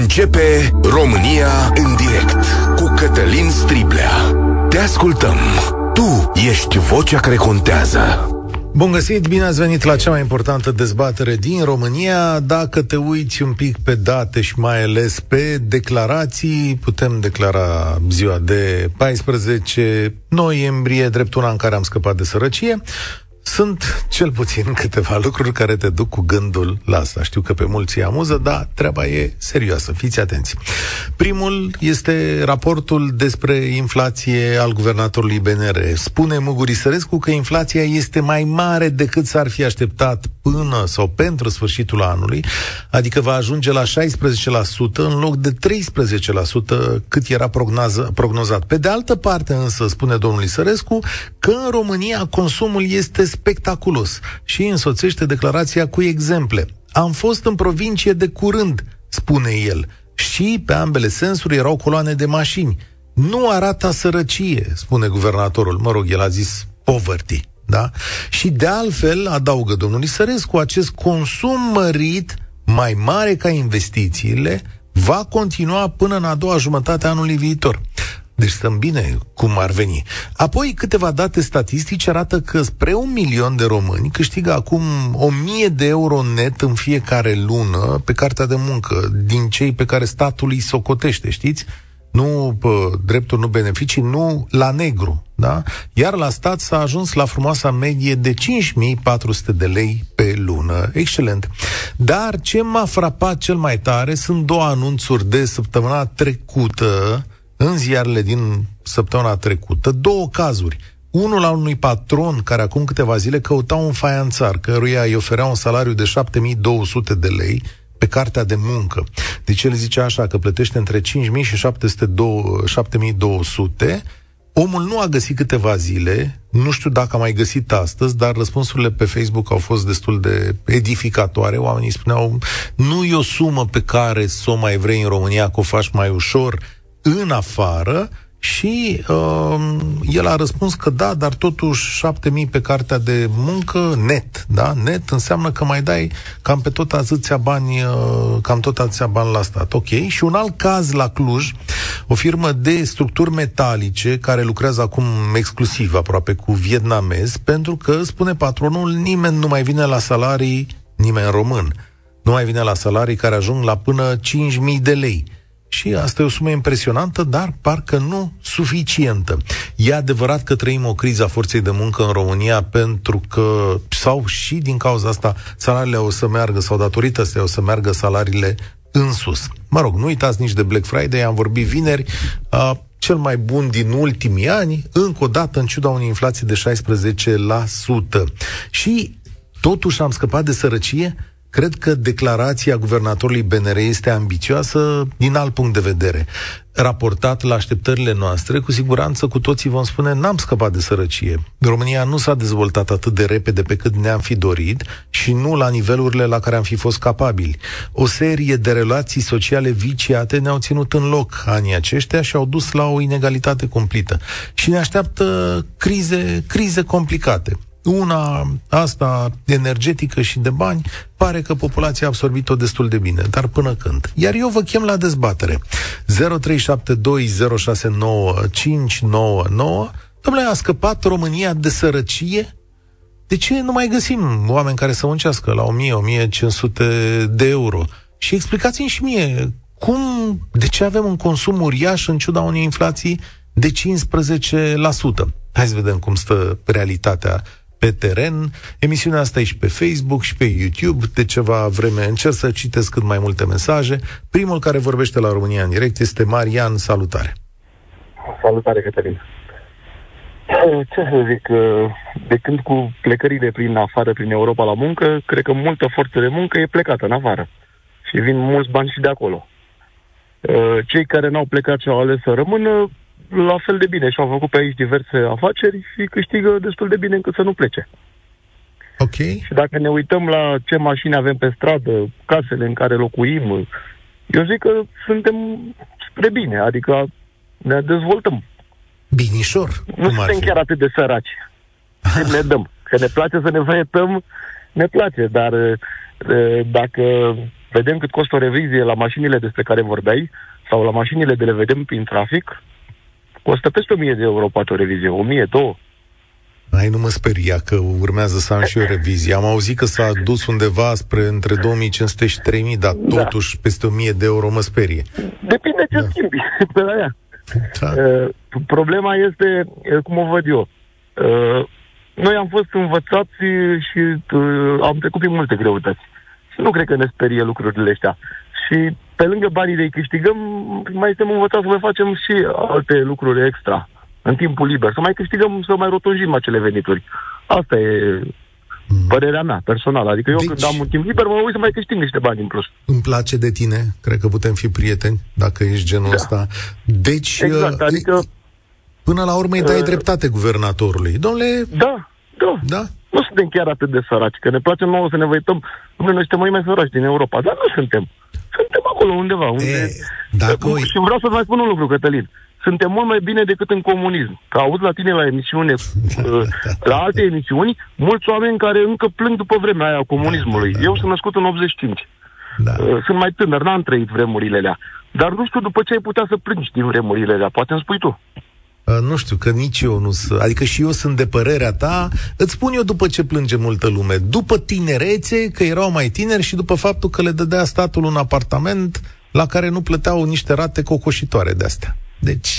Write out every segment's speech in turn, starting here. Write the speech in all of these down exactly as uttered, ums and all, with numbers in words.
Începe România în direct cu Cătălin Striblea. Te ascultăm. Tu ești vocea care contează. Bun găsit, bine ați venit la cea mai importantă dezbatere din România. Dacă te uiți un pic pe date și mai ales pe declarații, putem declara ziua de paisprezece noiembrie, drept una în care am scăpat de sărăcie. Sunt cel puțin câteva lucruri care te duc cu gândul la asta. Știu că pe mulți îi amuză, dar treaba e serioasă. Fiți atenți. Primul este raportul despre inflație al guvernatorului B N R. Spune Mugur Isărescu că inflația este mai mare decât s-ar fi așteptat până sau pentru sfârșitul anului, adică va ajunge la șaisprezece la sută în loc de treisprezece la sută cât era prognozat. Pe de altă parte însă, spune domnul Isărescu, că în România consumul este spectaculos și însoțește declarația cu exemple. Am fost în provincie de curând, spune el, și pe ambele sensuri erau coloane de mașini. Nu arată sărăcie, spune guvernatorul. Mă rog, el a zis poverty, da? Și de altfel, adaugă domnul Isărescu, acest consum mărit, mai mare ca investițiile, va continua până în a doua jumătate a anului viitor. Deci stăm bine cum ar veni. Apoi câteva date statistice arată că spre un milion de români câștigă acum o mie de euro net în fiecare lună pe cartea de muncă, din cei pe care statul îi socotește, știți? Nu pă, drepturi, nu beneficii, nu la negru, da? Iar la stat s-a ajuns la frumoasa medie de cinci mii patru sute de lei pe lună. Excelent! Dar ce m-a frapat cel mai tare sunt două anunțuri de săptămâna trecută în ziarele din săptămâna trecută, două cazuri. Unul la unui patron care acum câteva zile căuta un faianțar, căruia îi oferea un salariu de șapte mii două sute de lei pe cartea de muncă. Deci el zicea așa, că plătește între cinci mii și șapte mii două sute. Omul nu a găsit câteva zile, nu știu dacă a mai găsit astăzi, dar răspunsurile pe Facebook au fost destul de edificatoare. Oamenii spuneau, nu e o sumă pe care s-o mai vrei în România, că o faci mai ușor în afară, și uh, el a răspuns că da, dar totuși șapte mii pe cartea de muncă net, da? Net înseamnă că mai dai cam pe tot atâția bani, uh, cam tot atâția bani la stat. Ok. Și un alt caz la Cluj, o firmă de structuri metalice care lucrează acum exclusiv aproape cu vietnamezi, pentru că, spune patronul, nimeni nu mai vine la salarii, nimeni român, nu mai vine la salarii care ajung la până cinci mii de lei. Și asta e o sumă impresionantă, dar parcă nu suficientă. E adevărat că trăim o criză a forței de muncă în România, pentru că, sau și din cauza asta, salariile o să meargă, sau datorită asta o să meargă salariile în sus. Mă rog, nu uitați nici de Black Friday, am vorbit vineri, uh, cel mai bun din ultimii ani, încă o dată, în ciuda unei inflații de șaisprezece la sută. Și totuși am scăpat de sărăcie? Cred că declarația guvernatorului B N R este ambițioasă din alt punct de vedere. Raportat la așteptările noastre, cu siguranță cu toții vom spune, n-am scăpat de sărăcie. România nu s-a dezvoltat atât de repede pe cât ne-am fi dorit și nu la nivelurile la care am fi fost capabili. O serie de relații sociale viciate ne-au ținut în loc anii aceștia și au dus la o inegalitate cumplită. Și ne așteaptă crize, crize complicate. Una asta energetică și de bani, pare că populația a absorbit-o destul de bine, dar până când? Iar eu vă chem la dezbatere. zero trei șapte doi zero șase nouă cinci nouă nouă. Dom'le, a scăpat România de sărăcie? De ce nu mai găsim oameni care să muncească la o mie - o mie cinci sute de euro? Și explicați-mi și mie, cum, de ce avem un consum uriaș în ciuda unei inflații de cincisprezece la sută? Hai să vedem cum stă realitatea pe teren. Emisiunea asta e și pe Facebook și pe YouTube. De ceva vreme încerc să citesc cât mai multe mesaje. Primul care vorbește la România în direct este Marian. Salutare! Salutare, Cătălin! Ce să zic? De când cu plecările prin afară, prin Europa la muncă, cred că multă forță de muncă e plecată în afară. Și vin mulți bani și de acolo. Cei care n-au plecat și au ales să rămână, la fel de bine, și-au făcut pe aici diverse afaceri și câștigă destul de bine încât să nu plece. Ok. Și dacă ne uităm la ce mașini avem pe stradă, casele în care locuim, eu zic că suntem spre bine, adică ne dezvoltăm. Binișor. Nu suntem chiar atât de săraci. Ne dăm. Că ne place să ne văietăm, ne place, dar dacă vedem cât costă o revizie la mașinile despre care vorbeai, sau la mașinile de le vedem prin trafic, costă peste o mie de euro poate o revizie, o mie două. Ai, nu mă speria că urmează să am și o revizie. Am auzit că s-a dus undeva spre între două mii cinci sute și trei mii, dar da. totuși peste o mie de euro mă sperie. Depinde ce da. schimbi pe la ea. Da. Uh, problema este, cum o văd eu, uh, noi am fost învățați și uh, am trecut prin multe greutăți. Și nu cred că ne sperie lucrurile astea. Și pe lângă banii de-i câștigăm, mai suntem învățați să mai facem și alte lucruri extra în timpul liber, să mai câștigăm, să mai rotunjim acele venituri. Asta e mm. părerea mea personală. Adică eu deci, când am un timp liber, mă uit să mai câștig niște bani în plus. Îmi place de tine, cred că putem fi prieteni, dacă ești genul da. ăsta. Deci, exact, uh, adică, până la urmă îi dai uh, dreptate guvernatorului. Dom'le... Da, da, da. Nu suntem chiar atât de săraci, că ne place nouă să ne văităm. Noi suntem mai mai săraci din Europa, dar nu suntem. Suntem acolo undeva. Unde... E, dacă uh, și vreau să-ți mai spun un lucru, Cătălin. Suntem mult mai bine decât în comunism. Că auzi la tine la emisiune, la alte emisiuni, mulți oameni care încă plâng după vremea aia a comunismului. Da, da, da. Eu sunt născut în optzeci și cinci. Da. Sunt mai tânăr, n-am trăit vremurile alea. Dar nu știu după ce ai putea să plângi din vremurile alea. Poate îmi spui tu. Nu știu, că nici eu nu sunt. Adică și eu sunt de părerea ta. Îți spun eu după ce plânge multă lume. După tinerețe, că erau mai tineri, și după faptul că le dădea statul un apartament la care nu plăteau niște rate cocoșitoare de-astea. Deci,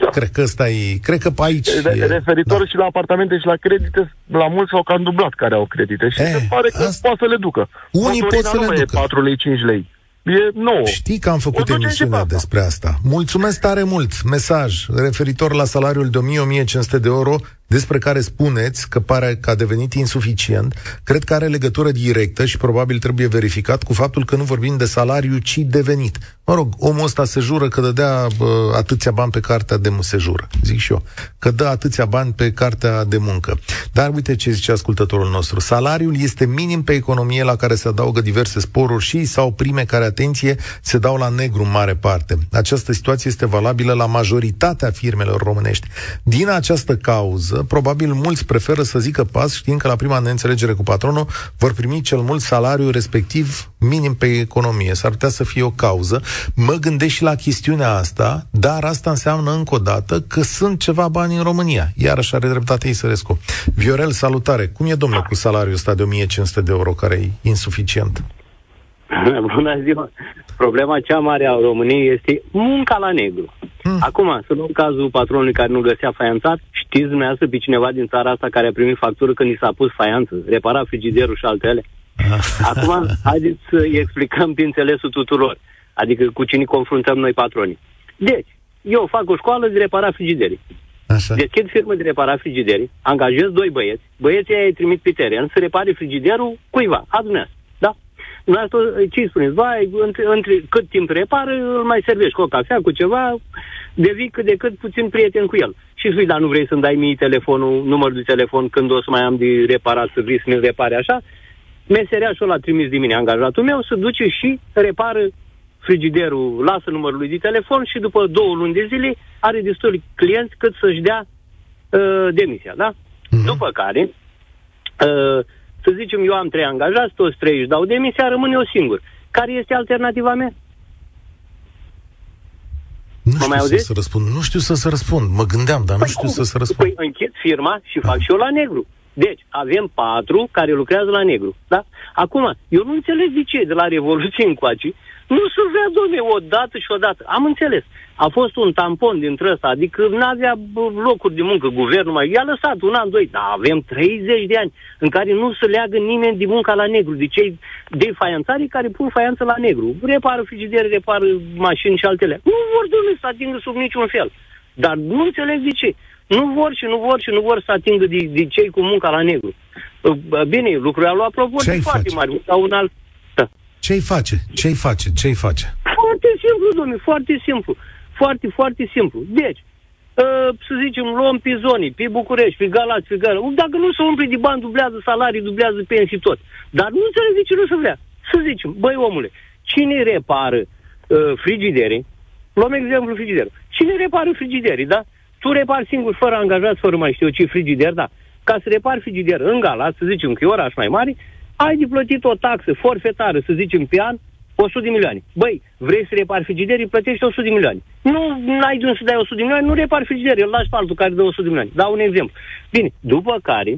da. cred că ăsta e, cred că aici de, e, referitor da. și la apartamente și la credite, la mulți s-au cam dublat care au credite și e, se pare că asta... poate să le ducă. Unii pot să le ducă. patru lei, cinci lei. E nouă. Știi că am făcut emisiunea despre asta. Mulțumesc tare mult. Mesaj referitor la salariul de o mie - o mie cinci sute de euro, despre care spuneți că pare că a devenit insuficient. Cred că are legătură directă și probabil trebuie verificat cu faptul că nu vorbim de salariu, ci de venit. Mă rog, omul ăsta se jură că dădea bă, atâția bani pe cartea de muncă, se jură, zic și eu, că dă atâția bani pe cartea de muncă. Dar uite ce zice ascultătorul nostru. Salariul este minim pe economie, la care se adaugă diverse sporuri și sau prime care, atenție, se dau la negru în mare parte. Această situație este valabilă la majoritatea firmelor românești. Din această cauză, probabil mulți preferă să zică pas, știind că la prima neînțelegere cu patronul vor primi cel mult salariu respectiv minim pe economie. S-ar putea să fie o cauză. Mă gândesc și la chestiunea asta, dar asta înseamnă încă o dată că sunt ceva bani în România. Iarăși are dreptate Isărescu. Viorel, salutare! Cum e, domnule, cu salariul ăsta de o mie cinci sute de euro, care e insuficient? Bună ziua! Problema cea mare a României este munca la negru. Hmm. Acum, să luăm cazul patronului care nu găsea faianțat. Știți dumneavoastră pe cineva din țara asta care a primit factură când i s-a pus faianță, repara frigiderul și altele? Acum, haideți să-i explicăm prin înțelesul tuturor, adică cu cine confruntăm noi patronii. Deci, eu fac o școală de repara frigiderii. Așa. Deschid firmă de repara frigiderii, angajez doi băieți, băieții aia îi trimit pe teren să repare frigiderul cuiva, a dumneavoastră. Ce îi spuneți? Vai, între, între, cât timp repară, îl mai servești cu o cafea, cu ceva, devii cât de cât puțin prieten cu el. Și spui, dar nu vrei să-mi dai mie telefonul, numărul de telefon, când o să mai am de reparat, să vrei să mi-l repare așa? Meseriașul ăla trimis din mine, angajatul meu, se duce și repară frigiderul, lasă numărul lui de telefon și după două luni de zile are destui clienți cât să-și dea uh, demisia, da? Mm-hmm. După care... Uh, Să zicem, eu am trei angajați, toți trei își dau demisia, rămân eu singur. Care este alternativa mea? Nu știu să se răspund. Nu știu să se răspund. Mă gândeam, dar păi nu știu cum? să se răspund. Păi închid firma și fac ah. și eu la negru. Deci, avem patru care lucrează la negru. Da? Acum, eu nu înțeleg de ce de la Revoluție încoace nu se vrea, domne, odată și odată. Am înțeles. A fost un tampon dintre ăsta, adică n-avea locuri de muncă, guvernul mai... I-a lăsat un an, doi, dar avem treizeci de ani în care nu se leagă nimeni de munca la negru, de cei de faianțarii care pun faianță la negru. Repară frigideri, repară mașini și altele. Nu vor, domne, să atingă sub niciun fel. Dar nu înțeleg de ce. Nu vor și nu vor și nu vor să atingă de, de cei cu munca la negru. Bine, lucrurile au luat proporții foarte mari. Sau un alt... Da. Ce-i face? Ce-i face? Ce-i face? Foarte simplu, domne, foarte simplu. Foarte, foarte simplu. Deci, uh, să zicem, luăm pe zonii, pe București, pe Galați, pe Galați. Dacă nu se umple de bani, dublează salarii, dublează pensii, tot. Dar nu înțeleg de ce nu se vrea. Să zicem, băi omule, cine repară uh, frigiderii? Luăm exemplu frigiderul. Cine repară frigiderii, da? Tu repari singur, fără angajați, fără mai știu eu ce frigider, da. Ca să repari frigider în Galați, să zicem că e oraș mai mare, ai de plătit o taxă forfetară, să zicem, pe an, o sută de milioane. Băi, vrei să repari frigiderii, plătești o sută de milioane. Nu ai de unde să dai o sută de milioane, nu repari frigiderii, îl lași pe altul care dă o sută de milioane. Dau un exemplu. Bine, după care,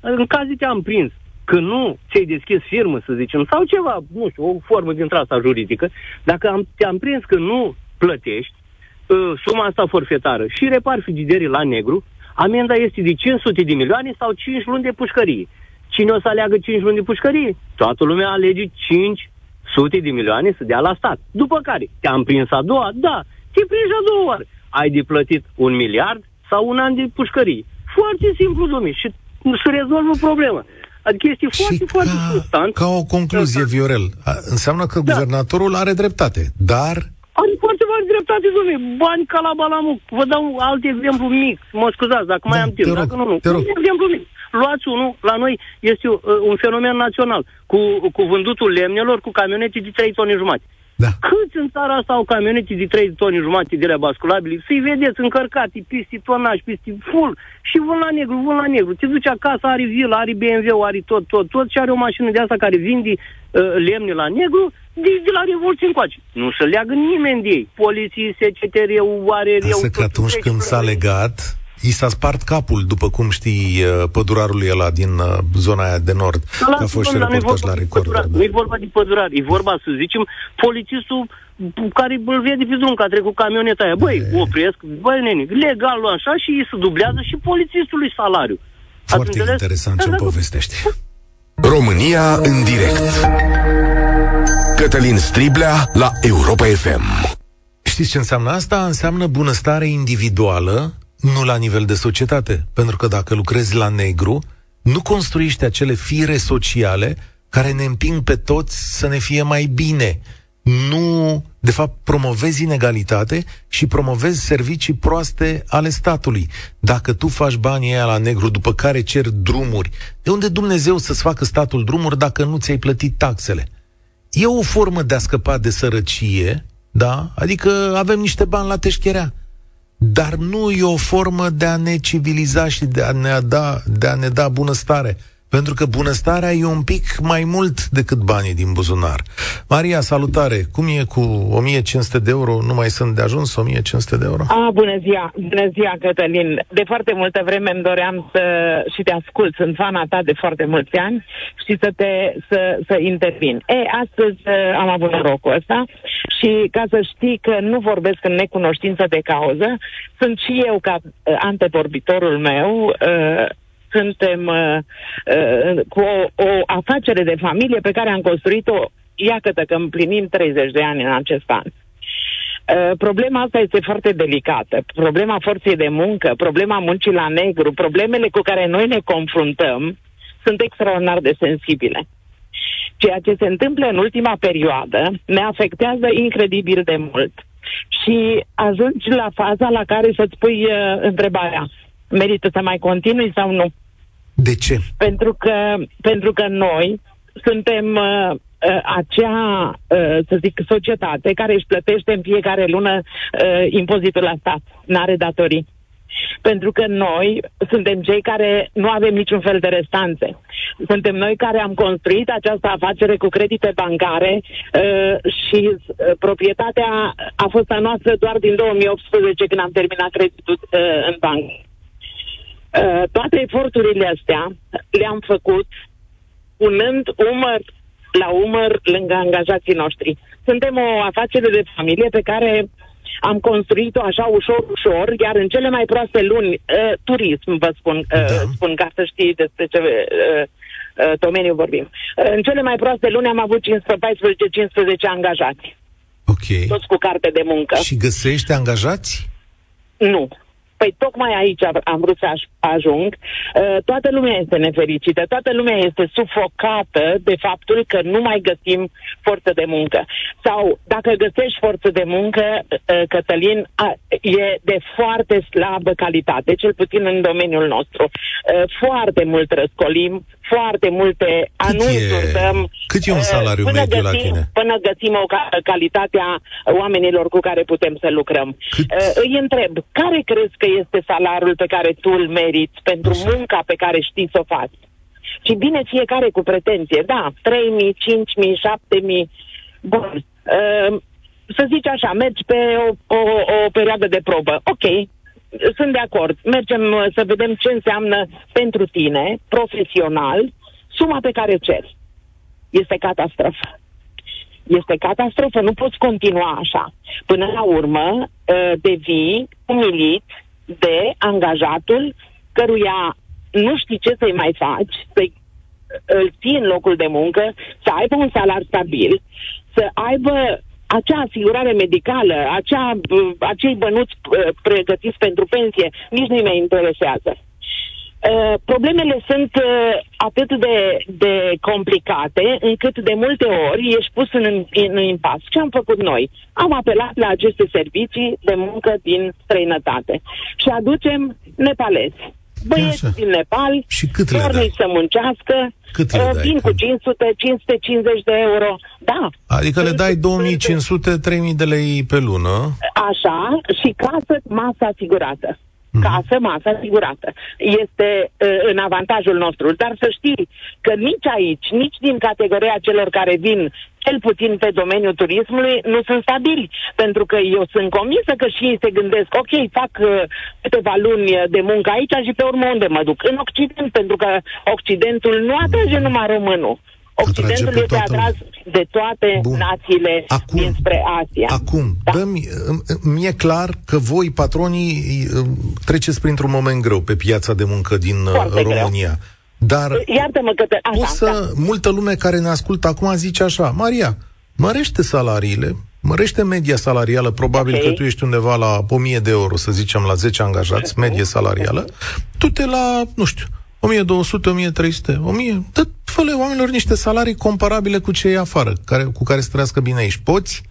în caz de te-am prins că nu ți-ai deschis firmă, să zicem, sau ceva, nu știu, o formă dintre asta juridică, dacă te-am prins că nu plătești suma asta forfetară și repari frigiderii la negru, amenda este de cinci sute de milioane sau cinci luni de pușcărie. Cine o să aleagă cinci luni de pușcărie? Toată lumea alege cinci sute de milioane să dea la stat. După care, te-am prins a doua? Da, te prinzi a doua oară. Ai de plătit un miliard sau un an de pușcărie. Foarte simplu, domnule, și să rezolvă problema. Adică este foarte, și foarte ca, constant. Ca o concluzie, Viorel, înseamnă că da. guvernatorul are dreptate, dar... Are foarte mare dreptate, domnule, bani ca la balamuc. Vă dau alt exemplu mic, mă scuzați dacă mai da, am timp, rog, dacă nu, nu. Un exemplu mic. Luați unul, la noi este uh, un fenomen național, cu, cu vândutul lemnelor cu camionete de trei tone jumate. Da. Câți în țara asta au camionete de trei tone jumate de alea basculabile? Să-i vedeți încărcate, piste tonaj, piste full și vând la negru, vând la negru. Te duci acasă, are vilă, are B M W, are tot, tot, tot și are o mașină de asta care vinde uh, lemne la negru de, de la Revoluție încoace. Nu se leagă nimeni de ei. Poliții, S C T R-ul, A R R-ul... Asta că atunci când s-a legat... I s-a spart capul, după cum știi, pădurarului ăla din zona aia de nord, la că a fost și reportaj la Recorder. Nu e vorba de pădurar, e vorba, să zicem, polițistul care îl vede pe drum, că a trecut camioneta aia. Băi, e... opresc, băi, nene, legal, lua așa și îi se dublează și polițistului salariu. Foarte interesant ce-mi povestești. România în direct. Cătălin Striblea la Europa F M. Știți ce înseamnă asta? Înseamnă bunăstare individuală, nu la nivel de societate, pentru că dacă lucrezi la negru, nu construiești acele fire sociale care ne împing pe toți să ne fie mai bine. Nu, de fapt, promovezi inegalitate și promovezi servicii proaste ale statului. Dacă tu faci banii aia la negru, după care ceri drumuri, de unde Dumnezeu să-ți facă statul drumuri dacă nu ți-ai plătit taxele? E o formă de a scăpa de sărăcie, da? Adică avem niște bani la teșcherea. Dar nu e o formă de a ne civiliza și de a ne da, de a ne da bunăstare. Pentru că bunăstarea e un pic mai mult decât banii din buzunar. Maria, salutare! Cum e cu o mie cinci sute de euro? Nu mai sunt de ajuns o mie cinci sute de euro? Ah, bună ziua! Bună ziua, Cătălin! De foarte multă vreme îmi doream să și te ascult. Sunt fana ta de foarte mulți ani și să te să, să intervin. E, astăzi am avut norocul ăsta și ca să știi că nu vorbesc în necunoștință de cauză, sunt și eu ca antevorbitorul meu... Uh, Suntem uh, uh, cu o, o afacere de familie pe care am construit-o, iată că împlinim treizeci de ani în acest an. Uh, problema asta este foarte delicată. Problema forței de muncă, problema muncii la negru, problemele cu care noi ne confruntăm sunt extraordinar de sensibile. Ceea ce se întâmplă în ultima perioadă ne afectează incredibil de mult. Și ajungi la faza la care să-ți pui uh, întrebarea. Merită să mai continui sau nu? De ce? Pentru că, pentru că noi suntem uh, acea, uh, să zic, societate care își plătește în fiecare lună uh, impozitul la stat. N-are datorii. Pentru că noi suntem cei care nu avem niciun fel de restanțe. Suntem noi care am construit această afacere cu credite bancare uh, și uh, proprietatea a fost a noastră doar din două mii optsprezece când am terminat creditul uh, în bancă. Uh, toate eforturile astea le-am făcut punând umăr la umăr lângă angajații noștri. Suntem o afacere de familie pe care am construit-o așa ușor, ușor, iar în cele mai proaste luni, uh, turism, vă spun, uh, da. spun ca să știi despre ce uh, uh, domeniu vorbim. Uh, în cele mai proaste luni am avut cincisprezece cincisprezece angajați. Okay. Toți cu carte de muncă. Și găsești angajați? Nu. Păi tocmai aici am vrut să ajung. Toată lumea este nefericită, toată lumea este sufocată de faptul că nu mai găsim forță de muncă. Sau dacă găsești forță de muncă, Cătălin, e de foarte slabă calitate, cel puțin în domeniul nostru. Foarte mult răscolim, foarte multe anunțuri dăm. Cât e un salariu mediu la tine? Până găsim o calitatea oamenilor cu care putem să lucrăm. Cât? Îi întreb, care crezi că este salariul pe care tu îl meriți pentru munca pe care știi să o faci? Și bine, fiecare cu pretenție, da, trei mii, cinci mii, șapte mii, bun. Uh, să zici așa, mergi pe o, o, o perioadă de probă. Ok, sunt de acord. Mergem să vedem ce înseamnă pentru tine, profesional, suma pe care ceri. Este catastrofă. Este catastrofă, nu poți continua așa. Până la urmă, devii umilit de angajatul căruia nu știi ce să-i mai faci, să-i îl ții în locul de muncă, să aibă un salar stabil, să aibă acea asigurare medicală, acea, acei bănuți pregătiți pentru pensie, nici nu-i mai interesează. Uh, problemele sunt uh, atât de, de complicate, încât de multe ori ești pus în, în, în impas. Ce am făcut noi? Am apelat la aceste servicii de muncă din străinătate și aducem nepalezi. Băieți așa din Nepal, dorniți să muncească, vin cu cinci sute, cinci sute cincizeci de euro. Da. Adică le dai două mii cinci sute, trei mii de lei pe lună. Așa, și casă, masă asigurată. Casă, masă asigurată. Este uh, în avantajul nostru. Dar să știi că nici aici, nici din categoria celor care vin, cel puțin pe domeniul turismului, nu sunt stabili. Pentru că eu sunt convinsă că și ei se gândesc, ok, fac uh, câteva luni de muncă aici și pe urmă unde mă duc? În Occident, pentru că Occidentul nu atrage numai românul. Occidentul este atras de toate Bun. națiile acum, dinspre Asia. Acum, da. dă-mi, mi-e clar că voi, patronii, treceți printr-un moment greu pe piața de muncă din Foarte România. Greu. Dar iartă-mă că te... Așa, să, da. multă lume care ne ascultă acum zice așa: Maria, mărește salariile, mărește media salarială, probabil okay. că tu ești undeva la o mie de euro, să zicem, la zece angajați, medie salarială, tu te la, nu știu, o mie două sute, o mie trei sute, o mie, dă, fă-le oamenilor niște salarii comparabile cu cei afară, care, cu care să trăiască bine aici. Poți?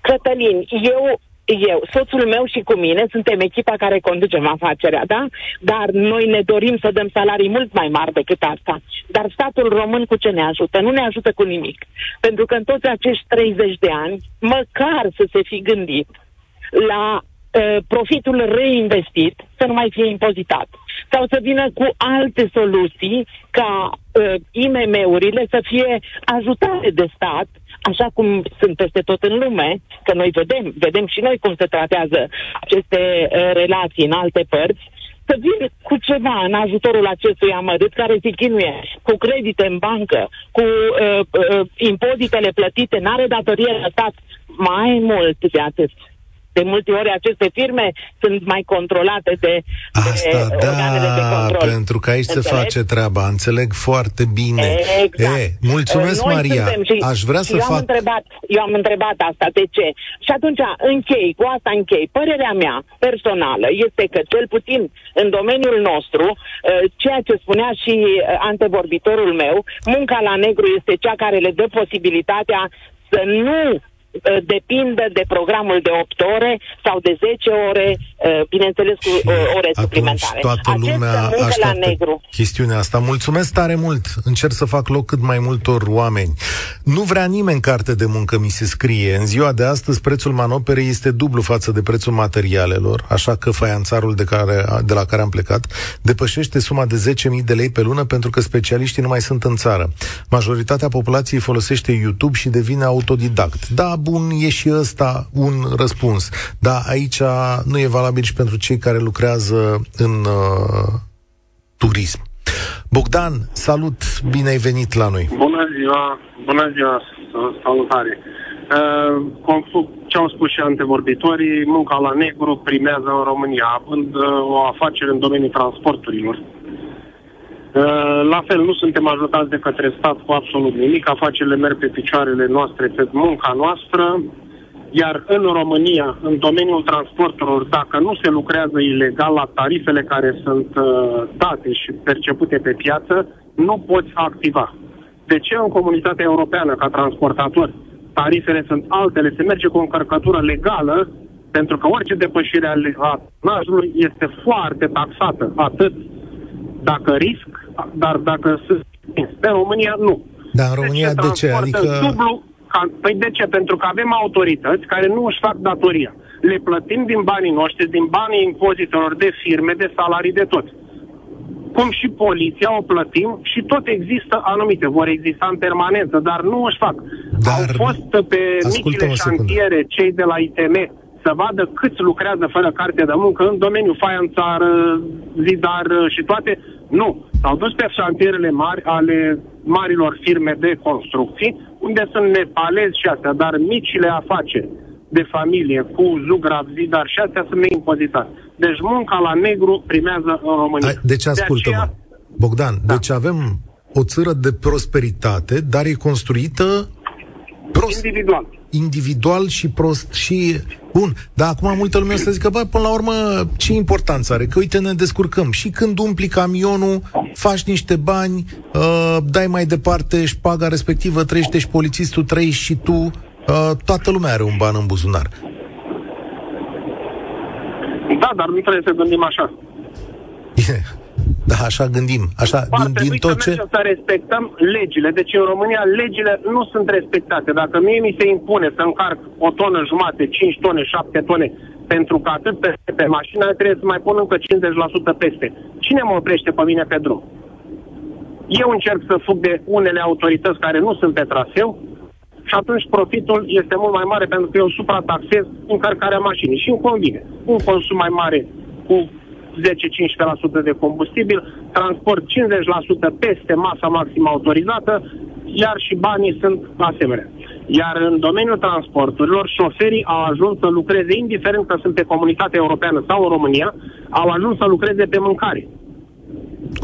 Cătălin, eu, eu, soțul meu și cu mine suntem echipa care conducem afacerea, da? Dar noi ne dorim să dăm salarii mult mai mari decât asta. Dar statul român cu ce ne ajută? Nu ne ajută cu nimic. Pentru că în toți acești treizeci de ani, măcar să se fi gândit la profitul reinvestit să nu mai fie impozitat sau să vină cu alte soluții ca uh, I M M-urile să fie ajutate de stat, așa cum sunt peste tot în lume, că noi vedem, vedem și noi cum se tratează aceste uh, relații în alte părți, să vină cu ceva în ajutorul acestui amărât care se chinuie cu credite în bancă, cu uh, uh, impozitele plătite, n-are datorie la stat mai mult de atât. De multe ori aceste firme sunt mai controlate de, Asta, de da, organele de control. Pentru că aici Înțeleg? se face treaba. Înțeleg foarte bine. Exact. E, mulțumesc, Noi Maria. Și, Aș vrea să eu, fac... am întrebat, eu am întrebat asta. De ce? Și atunci închei, cu asta închei. Părerea mea personală este că, cel puțin în domeniul nostru, ceea ce spunea și antevorbitorul meu, munca la negru este cea care le dă posibilitatea să nu depinde de programul de opt ore sau de zece ore, bineînțeles cu și ore suplimentare. Atunci toată lumea așteaptă chestiunea asta. Mulțumesc tare mult! Încerc să fac loc cât mai multor oameni. Nu vrea nimeni carte de muncă, mi se scrie. În ziua de astăzi prețul manoperei este dublu față de prețul materialelor, așa că faianțarul de, care, de la care am plecat depășește suma de zece mii de lei pe lună pentru că specialiștii nu mai sunt în țară. Majoritatea populației folosește YouTube și devine autodidact. Da, bun, e și ăsta un răspuns. Dar aici nu e valabil și pentru cei care lucrează în uh, turism. Bogdan, salut! Bine ai venit la noi! Bună ziua! Bună ziua! Salutare! Uh, conform ce au spus și antevorbitorii, munca la negru primează în România, având uh, o afacere în domeniul transporturilor. La fel, nu suntem ajutați de către stat cu absolut nimic, afacerile merg pe picioarele noastre, pe munca noastră, iar în România, în domeniul transporturilor, dacă nu se lucrează ilegal la tarifele care sunt date și percepute pe piață, nu poți activa. De ce în comunitatea europeană, ca transportator, tarifele sunt altele, se merge cu o încărcătură legală, pentru că orice depășire a tonajului este foarte taxată, atât dacă risc, dar dacă sunt pe România, nu. Dar în România de ce? Adică... Dublu, ca, păi de ce? Pentru că avem autorități care nu își fac datoria. Le plătim din banii noștri, din banii impozitelor de firme, de salarii, de tot. cum și poliția o plătim și tot există anumite, vor exista în permanență, dar nu își fac. Dar... Au fost pe micile șantiere cei de la I T M să vadă câți lucrează fără carte de muncă în domeniul faianțar, zidar și toate. Nu. S-au dus pe șantierele mari ale marilor firme de construcții, unde sunt nepalezi și astea, dar micile afaceri de familie cu zugrav, zidar și astea sunt neimpozitați. Deci munca la negru primează în România. Ai, deci ascultă-mă, de aceea... Bogdan, da. Deci avem o țară de prosperitate, dar e construită prost. Individual. Individual și prost și... Bun, dar acum multă lume o să zică, bă, până la urmă, ce importanță are? Că uite, ne descurcăm. Și când umpli camionul, faci niște bani, uh, dai mai departe șpaga respectivă, trăiește și polițistul, trăiești și tu, uh, toată lumea are un ban în buzunar. Da, dar nu trebuie să gândim așa. Da, așa gândim. Așa, din, din tot ce... să respectăm legile. Deci în România legile nu sunt respectate. Dacă mie mi se impune să încarc o tonă jumate, cinci tone, șapte tone, pentru că atât peste pe mașină, trebuie să mai pun încă cincizeci la sută peste. Cine mă oprește pe mine pe drum? Eu încerc să fug de unele autorități care nu sunt pe traseu și atunci profitul este mult mai mare pentru că eu suprataxez încărcarea mașinii și îmi convine. Un consum mai mare cu zece la cincisprezece la sută de combustibil, transport cincizeci la sută peste masa maximă autorizată, iar și banii sunt asemenea. Iar în domeniul transporturilor, șoferii au ajuns să lucreze, indiferent că sunt pe Comunitatea Europeană sau în România, au ajuns să lucreze pe mâncare.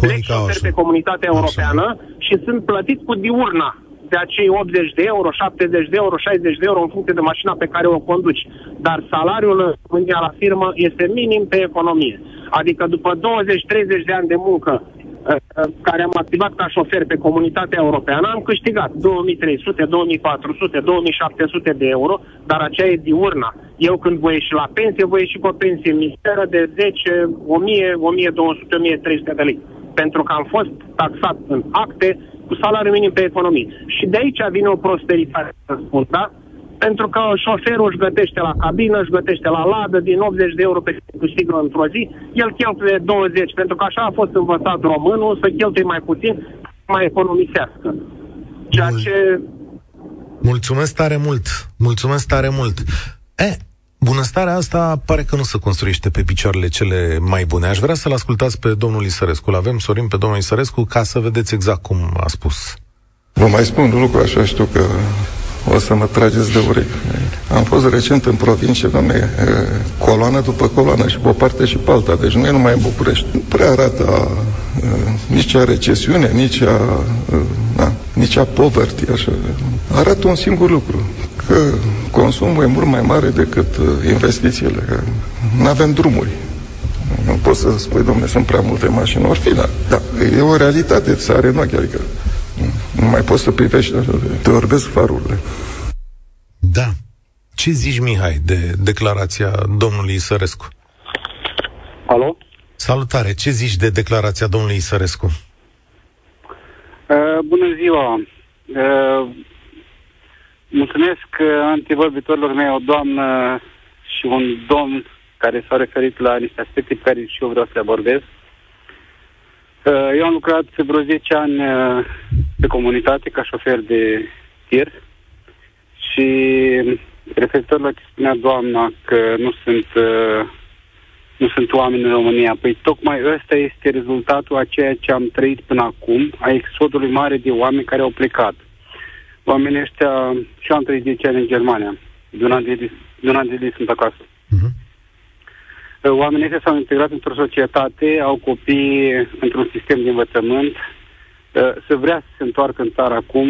Plec șoferi pe Comunitatea Europeană și sunt plătiți cu diurna de acei optzeci de euro, șaptezeci de euro, șaizeci de euro în funcție de mașina pe care o conduci. Dar salariul în România la firmă este minim pe economie. Adică după douăzeci-treizeci de ani de muncă care am activat ca șofer pe Comunitatea Europeană, am câștigat două mii trei sute, două mii patru sute, două mii șapte sute de euro, dar aceea e diurna. Eu când voi ieși la pensie, voi ieși cu o pensie miseră de zece, o mie, o mie două sute, o mie trei sute de lei. Pentru că am fost taxat în acte cu salariul minim pe economie. Și de aici vine o prosperitate, să spun, da? Pentru că șoferul își gătește la cabină, își gătește la ladă, din optzeci de euro pe care câștigă într-o zi, el cheltuie douăzeci, pentru că așa a fost învățat românul, să cheltuie mai puțin, mai economisească. Ceea Mul- ce... Mulțumesc tare mult! Mulțumesc tare mult! E, bunăstarea asta pare că nu se construiește pe picioarele cele mai bune. Aș vrea să-l ascultați pe domnul Isărescu. L-avem, Sorin, pe domnul Isărescu, ca să vedeți exact cum a spus. Vă mai spun un lucru, așa știu că... o să mă trageți de urechi. Am fost recent în provincie, doamne, coloană după coloană și pe o parte și pe alta. Deci nu e numai în București. Nu prea arată a, nici a recesiune, nici a, a, nici a poverty, așa. Arată un singur lucru, că consumul e mult mai mare decât investițiile. Nu avem drumuri. Nu pot să spui, doamne, sunt prea multe mașini. Or fi, da. da. E o realitate, țară în ochi, adică. Nu mai poți să privești așa, te orbesc farurile. Da. Ce zici, Mihai, de declarația domnului Isărescu? Alo? Salutare, ce zici de declarația domnului Isărescu? Uh, bună ziua! Uh, mulțumesc antivorbitorilor mei, o doamnă și un domn care s-au referit la niște aspecte pe care și eu vreau să le abordez. Eu am lucrat vreo zece ani pe comunitate ca șofer de tir și referitor la ce spunea doamna că nu sunt, nu sunt oameni în România. Păi tocmai ăsta este rezultatul a ceea ce am trăit până acum, a exodului mare de oameni care au plecat. Oamenii ăștia, și am trăit zece ani în Germania, de un an de zi, de un an de zi sunt acasă. Uh-huh. Oamenii ăștia s-au integrat într-o societate, au copii într-un sistem de învățământ. Să vrea să se întoarcă în țară acum,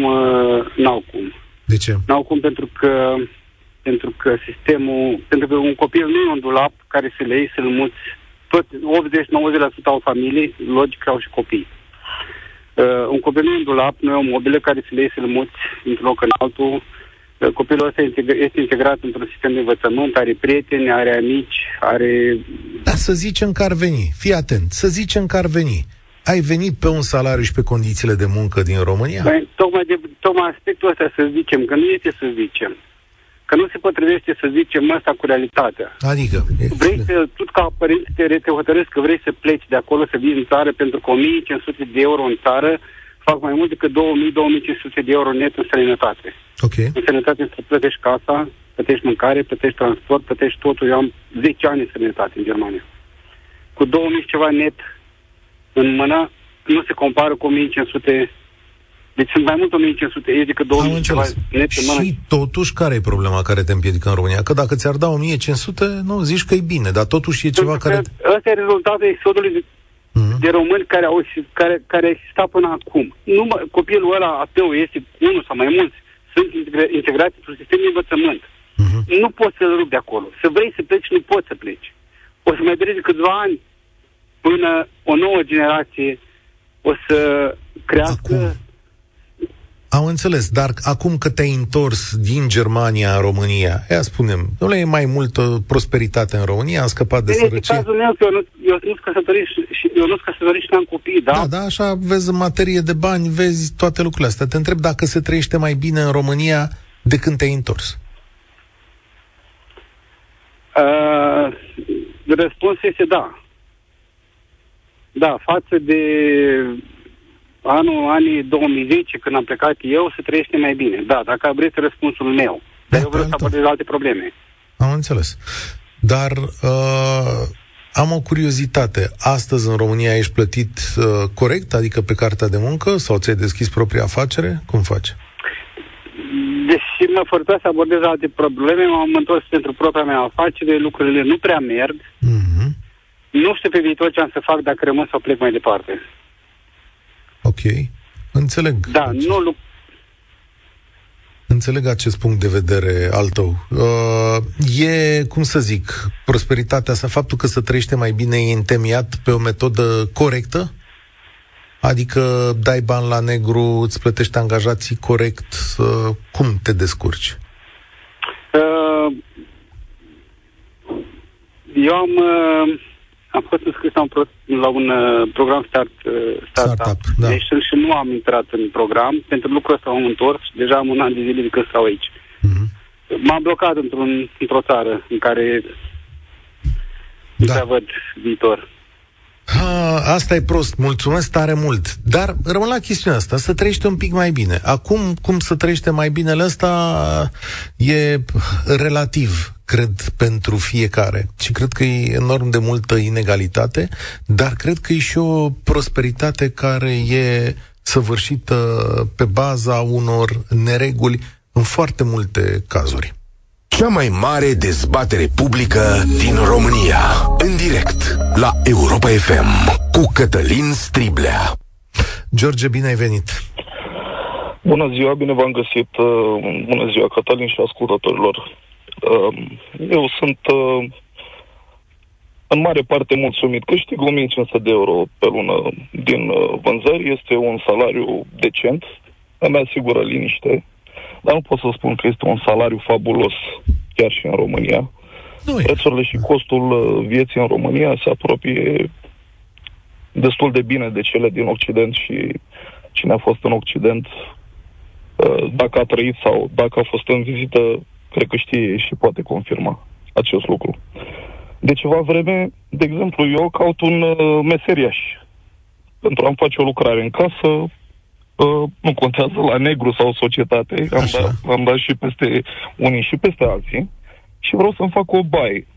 n-au cum. De ce? N-au cum pentru că, pentru că sistemul, pentru că un copil nu e un dulap care să le iei, să-l muți. Tot optzeci-nouăzeci la sută au familii, logic au și copii. Un copil nu e un dulap, nu e o mobilă care să le iei, să-l muți într-un loc în altul. Copilul ăsta este integrat într-un sistem de învățământ, are prieteni, are amici, are... Da, să zicem că ar veni, fii atent, să zicem că ar veni. Ai venit pe un salariu și pe condițiile de muncă din România? Păi, tocmai, de, tocmai aspectul ăsta să zicem, că nu este să zicem. că nu se potrivește, să zicem, asta cu realitatea. Adică? Vrei să, tu ca părinte, te hotărăști că vrei să pleci de acolo, să vii în țară, pentru că o mie cinci sute de euro în țară fac mai mult decât două mii - două mii cinci sute de euro net în străinătate. Ok. În străinătate să plătești casa, plătești mâncare, plătești transport, plătești totul. Eu am zece ani în străinătate în Germania. Cu două mii ceva net în mână, nu se compară cu o mie cinci sute. Deci sunt mai mult o mie cinci sute, e decât două mii ceva net în mână. Și totuși, care e problema care te împiedică în România? Că dacă ți-ar da o mie cinci sute, nu, zici că e bine, dar totuși e ceva că care... Ăsta e rezultatul exodului uh-huh. de români care au care, care exista până acum. Numai, copilul ăla ateu este unul sau mai mulți, sunt integrați într-un sistem de învățământ. Uh-huh. Nu poți să-l rup de acolo. Să vrei să pleci, nu poți să pleci. O să mai dureze câțiva ani până o nouă generație o să crească... Acum. Am înțeles, dar acum că te-ai întors din Germania în România, ea spunem, nu le e mai multă prosperitate în România, am scăpat de sărăcie. Este cazul meu, că eu nu-s căsătorit și eu nu-s căsătorit și n-am copii, da? Da, da, așa vezi în materie de bani, vezi toate lucrurile astea. Te întreb dacă se trăiește mai bine în România de când te-ai întors. Uh, răspunsul este da. Da, față de... anul, anii două mii zece, când am plecat eu, se trăiește mai bine. Da, dacă vreți răspunsul meu. Dar eu vreau să abordez alte probleme. Am înțeles. Dar uh, am o curiozitate. Astăzi, în România, ești plătit uh, corect? Adică pe cartea de muncă? Sau ți-ai deschis propria afacere? Cum faci? Deși mă forța să abordez alte probleme, m-am întors pentru propria mea afacere, lucrurile nu prea merg. Mm-hmm. Nu știu pe viitor ce am să fac, dacă rămân sau plec mai departe. Ok, înțeleg. Da, acest... nu lu- Înțeleg acest punct de vedere al tău. Uh, e, cum să zic, prosperitatea asta, faptul că se trăiește mai bine e întemeiat pe o metodă corectă? Adică dai bani la negru, îți plătești angajații corect, uh, cum te descurci? Uh, eu am... Uh... Am fost înscris la un, pro, la un uh, program start, uh, Startup, start-up da. Și nu am intrat în program. Pentru lucrul ăsta am întors și deja am un an de zile de când stau aici. Mm-hmm. M-am blocat într-un, într-o țară în care nu da. văd viitor. Ha, asta e prost, mulțumesc tare mult. Dar rămân la chestiunea asta, să trăiește un pic mai bine. Acum, cum să trăiește mai bine, ăsta e relativ, cred, pentru fiecare. Și cred că e enorm de multă inegalitate, dar cred că e și o prosperitate care e săvârșită pe baza unor nereguli în foarte multe cazuri. Cea mai mare dezbatere publică din România, în direct la Europa F M, cu Cătălin Striblea. George, bine ai venit! Bună ziua, bine v-am găsit! Bună ziua, Cătălin și ascultătorilor! Eu sunt în mare parte mulțumit. Câștig o mie cinci sute de euro pe lună din vânzări, este un salariu decent, îmi asigură liniște. Dar nu pot să spun că este un salariu fabulos, chiar și în România. Noi. Prețurile și costul vieții în România se apropie destul de bine de cele din Occident și cine a fost în Occident, dacă a trăit sau dacă a fost în vizită, cred că știe și poate confirma acest lucru. De ceva vreme, de exemplu, eu caut un meseriaș pentru a-mi face o lucrare în casă. Uh, nu contează la negru sau societate, am dat, am dat și peste unii și peste alții și vreau să-mi fac o baie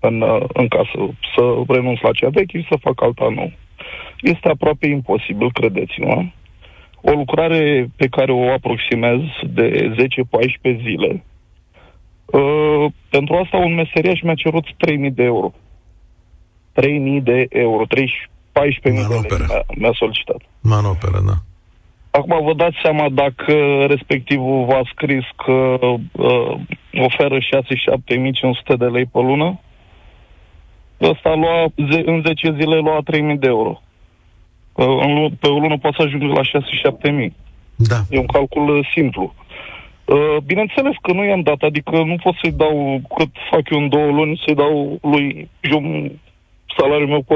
în, în casă, să renunț la cea veche și să fac alta nouă. Este aproape imposibil, credeți-mă. O lucrare pe care o aproximez de zece paisprezece zile. Uh, pentru asta un meseriaș mi-a cerut trei mii de euro. trei mii de euro, treizeci și patru mii Manoperă. Mi-a solicitat. Manoperă, da. Acum vă dați seama dacă respectivul v-a scris că uh, oferă șase - șapte mii cinci sute de lei pe lună, ăsta lua, în zece zile lua trei mii de euro. Uh, pe o lună poate să ajungă la șase - șapte mii. Da. E un calcul simplu. Uh, bineînțeles că nu i-am dat, adică nu pot să-i dau cât fac eu în două luni, să-i dau lui jum salariul meu pe...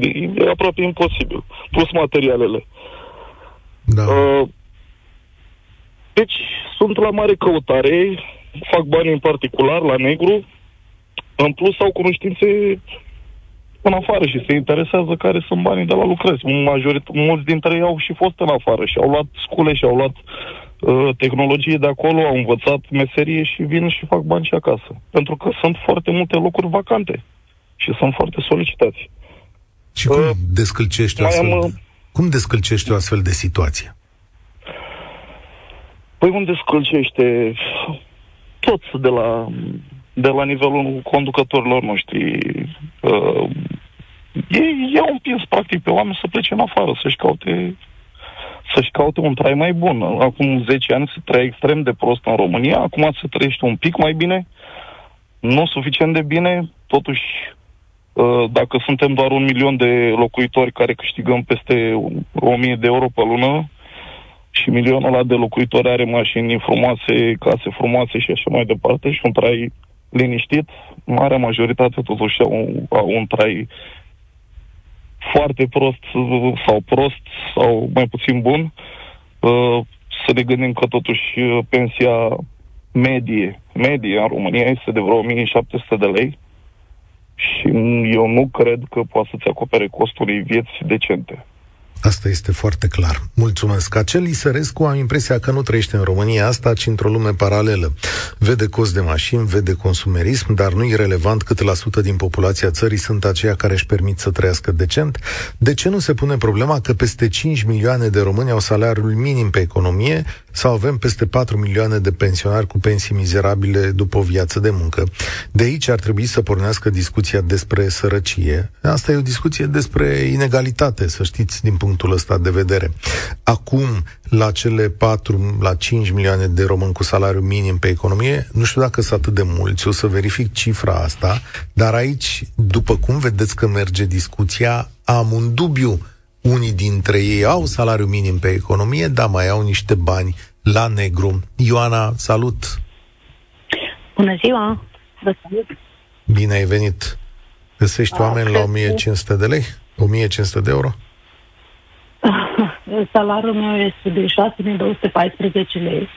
E aproape imposibil. Plus materialele. Da. Uh, Deci sunt la mare căutare, fac bani în particular, la negru, în plus au cunoștințe în afară și se interesează care sunt banii de la lucrări. Majorit- mulți dintre ei au și fost în afară și au luat scule și au luat uh, tehnologie de acolo, au învățat meserie și vin și fac bani și acasă. Pentru că sunt foarte multe locuri vacante și sunt foarte solicitați. Și cum uh, descălcești o astfel, am, cum descălcești o astfel de situație? Păi unde descălcește toți de la... de la nivelul conducătorilor noștri. Uh, ei i-au împins, practic, pe oameni să plece în afară, să-și caute, să-și caute un trai mai bun. Acum zece ani se trăia extrem de prost în România, acum se trăiește un pic mai bine, nu suficient de bine, totuși, uh, dacă suntem doar un milion de locuitori care câștigăm peste o mie de euro pe lună, și milionul ăla de locuitori are mașini frumoase, case frumoase și așa mai departe, și un trai liniștit, marea majoritate totuși au un, au un trai foarte prost sau prost sau mai puțin bun. Să ne gândim că totuși pensia medie, medie în România este de vreo o mie șapte sute de lei și eu nu cred că poate să-ți acopere costul unei vieți decente. Asta este foarte clar. Mulțumesc. Acel Isărescu, am impresia că nu trăiește în România asta, ci într-o lume paralelă. Vede cost de mașini, vede consumerism, dar nu e relevant cât la sută din populația țării sunt aceia care își permit să trăiască decent. De ce nu se pune problema că peste cinci milioane de români au salariul minim pe economie sau avem peste patru milioane de pensionari cu pensii mizerabile după o viață de muncă? De aici ar trebui să pornească discuția despre sărăcie. Asta e o discuție despre inegalitate, să știți, din punctul ăsta de vedere. Acum, la cele patru, la cinci milioane de români cu salariu minim pe economie, nu știu dacă sunt atât de mulți, o să verific cifra asta, dar aici, după cum vedeți că merge discuția, am un dubiu. Unii dintre ei au salariu minim pe economie, dar mai au niște bani la negru. Ioana, salut! Bună ziua! Vă salut! Bine ai venit! Găsești oameni la o mie cinci sute de lei? o mie cinci sute de euro? Salariul meu este de șase mii două sute paisprezece lei.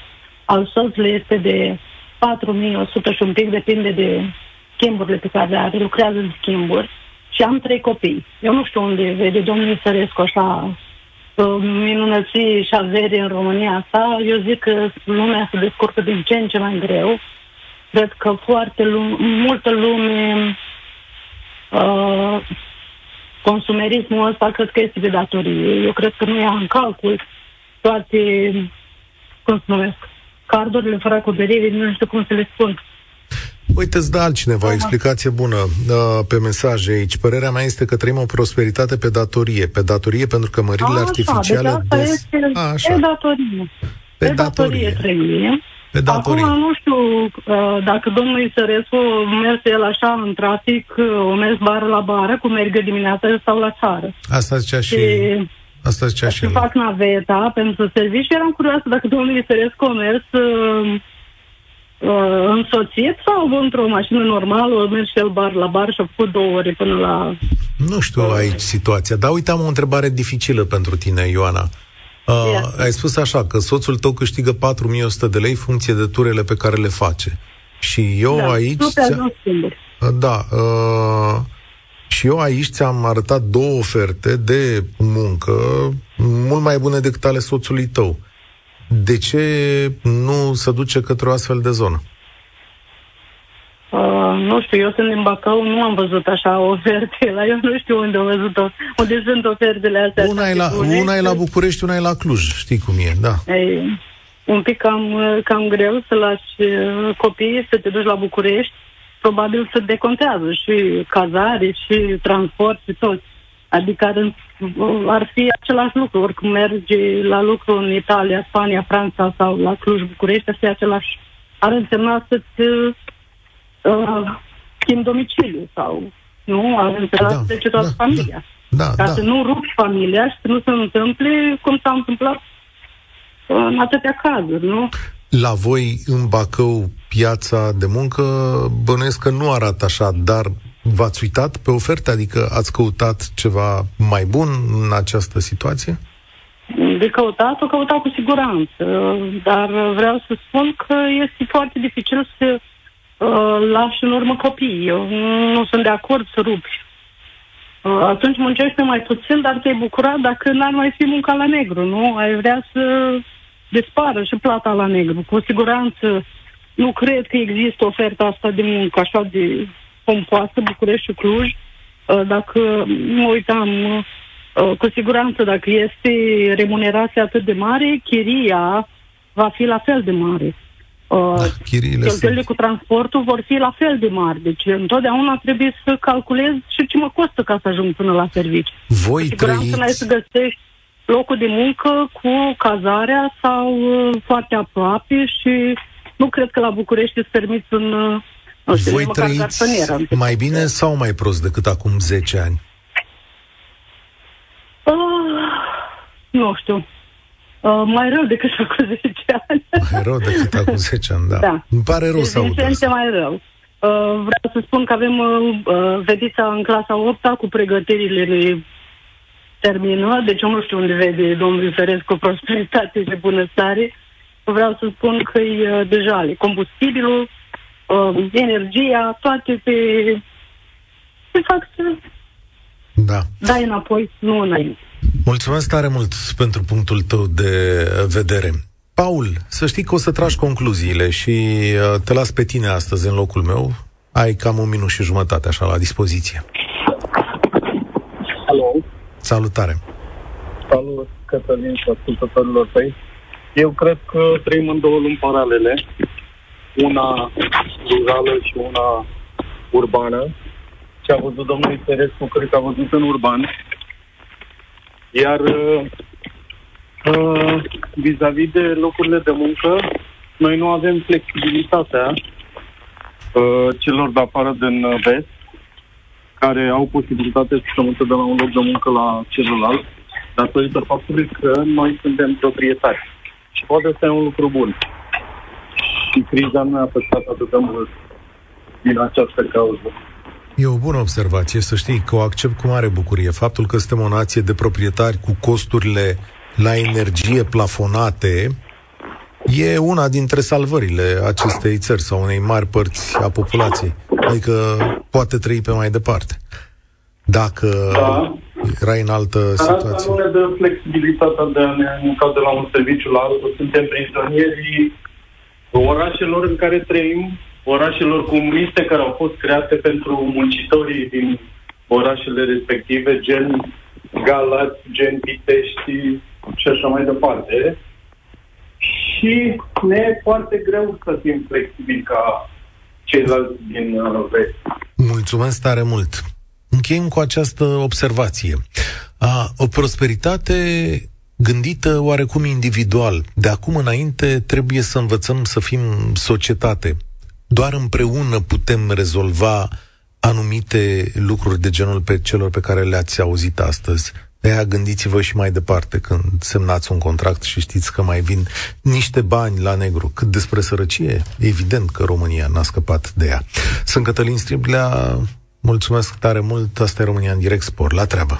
Al soțului este de patru mii o sută și un pic, depinde de schimburile pe care are, lucrează în schimburi. Și am trei copii. Eu nu știu unde vede domnul Isărescu așa minunății și avere în România asta. Eu zic că lumea se descurcă din ce în ce mai greu. Cred că foarte lume, multă lume uh, consumerismul ăsta cred că este de datorie. Eu cred că nu ia în calcul toate, cum se numesc, cardurile fără acoperire, nu știu cum să le spun. Uite, îți dă altcineva o explicație bună uh, pe mesaje aici. Părerea mea este că trăim o prosperitate pe datorie. Pe datorie pentru că mările a, artificiale... Așa, deci des... este a, așa. Pe datorie. Pe, pe datorie trăim. Pe datorie. Acum nu știu uh, dacă domnul Isărescu merge el așa în trafic, o uh, mers bară la bară, cum merge dimineața sau la țară. Asta zicea și... E... Asta zicea și... Și fac naveta pentru serviciu. Eram curioasă dacă domnul Isărescu a mers... Uh, Uh, însoțit sau într-o mașină normală, mergi el bar la bar și a făcut două ore până la... Nu știu aici situația, dar uite, am o întrebare dificilă pentru tine, Ioana. Uh, yeah. Ai spus așa, că soțul tău câștigă patru mii o sută de lei funcție de turele pe care le face. Și eu da, aici... Da, uh, și eu aici ți-am arătat două oferte de muncă mult mai bune decât ale soțului tău. De ce nu se duce către o astfel de zonă? Uh, nu știu, eu sunt din Bacău, nu am văzut așa oferte la... Eu nu știu unde am văzut-o, unde sunt ofertele astea. Una e la, una e la București, una e la Cluj, știi cum e, da. E, un pic cam, cam greu să lași copiii să te duci la București, probabil să decontează și cazare, și transport, și tot. Adică ar, ar fi același lucru, oricum mergi la lucru în Italia, Spania, Franța sau la Cluj, București, ar fi același. Ar însemna să-ți uh, schimbi domiciliu sau, nu? Ar însemna da, să treci toată da, familia. Da, da, Ca da. Să nu rupi familia și să nu se întâmple cum s-a întâmplat în atâtea cazuri, nu? La voi, în Bacău, piața de muncă, bănuiesc că nu arată așa, dar... V-ați uitat pe oferte? Adică ați căutat ceva mai bun în această situație? de căutat, o căutau cu siguranță. Dar vreau să spun că este foarte dificil să uh, lași în urmă copiii. Eu nu sunt de acord să rupi. Uh, atunci muncește mai puțin, dar te-ai bucura dacă n-ar mai fi munca la negru, nu? Ai vrea să dispară și plata la negru. Cu siguranță nu cred că există oferta asta de muncă așa de pompoasă, București și Cluj. Uh, dacă mă uitam... Uh, Cu siguranță, dacă este remunerația atât de mare, chiria va fi la fel de mare. Cheltuielile cu transportul vor fi la fel de mari. Deci întotdeauna trebuie să calculez și ce mă costă ca să ajung până la serviciu. Voi cu siguranță n-ai să găsești locul de muncă cu cazarea sau foarte aproape și nu cred că la București îți permiți în... Nu știu, voi trăiți mai bine sau mai prost decât acum zece ani? Uh, nu știu. Uh, mai rău decât acum zece ani. Mai rău decât acum zece ani, da. da. Îmi pare rău să aud asta. Mai rău. Uh, vreau să spun că avem uh, vedița în clasa a opta cu pregătirile de termină, deci nu știu unde vede domnul Isărescu prosperitate și bunăstare. Vreau să spun că e uh, deja le combustibilul, uh, energia, toate pe se fac să... Da. Da, înapoi, nu înainte. Mulțumesc tare mult pentru punctul tău de vedere. Paul, să știi că o să tragi concluziile și te las pe tine astăzi în locul meu. Ai cam un minut și jumătate așa la dispoziție. Alo. Salutare. Salut, Cătălin și ascultătorilor tăi. Eu cred că trăim în două lumi paralele. Una rurală și una urbană. Ce a văzut domnul Isărescu, cred că a văzut în urban. Iar uh, vis-a-vis de locurile de muncă, noi nu avem flexibilitatea uh, celor de afară din vest, care au posibilitatea să mută de la un loc de muncă la celălalt, datorită faptului că noi suntem proprietari. Și poate să e un lucru bun. Și criza nu a afectat atât de mult din această cauză. E o bună observație, să știi că o accept cu mare bucurie. Faptul că suntem o nație de proprietari cu costurile la energie plafonate e una dintre salvările acestei țări sau unei mari părți a populației. Adică poate trăi pe mai departe. Dacă da. erai în altă situație. Asta nu ne dă flexibilitatea de a ne muta de la un serviciu la altul. Suntem prizonierii orașelor în care trăim, orașelor comuniste care au fost create pentru muncitorii din orașele respective, gen Galați, gen Pitești și așa mai departe. Și ne e foarte greu să fim flexibili ca ceilalți din vest. Mulțumesc tare mult! Încheiem cu această observație. A, o prosperitate... gândită oarecum individual. De acum înainte trebuie să învățăm să fim societate. Doar împreună putem rezolva anumite lucruri de genul pe celor pe care le-ați auzit astăzi. De-aia gândiți-vă și mai departe când semnați un contract și știți că mai vin niște bani la negru. Cât despre sărăcie, evident că România n-a scăpat de ea. Sunt Cătălin Striblea, mulțumesc tare mult, asta e România în direct, spor la treabă.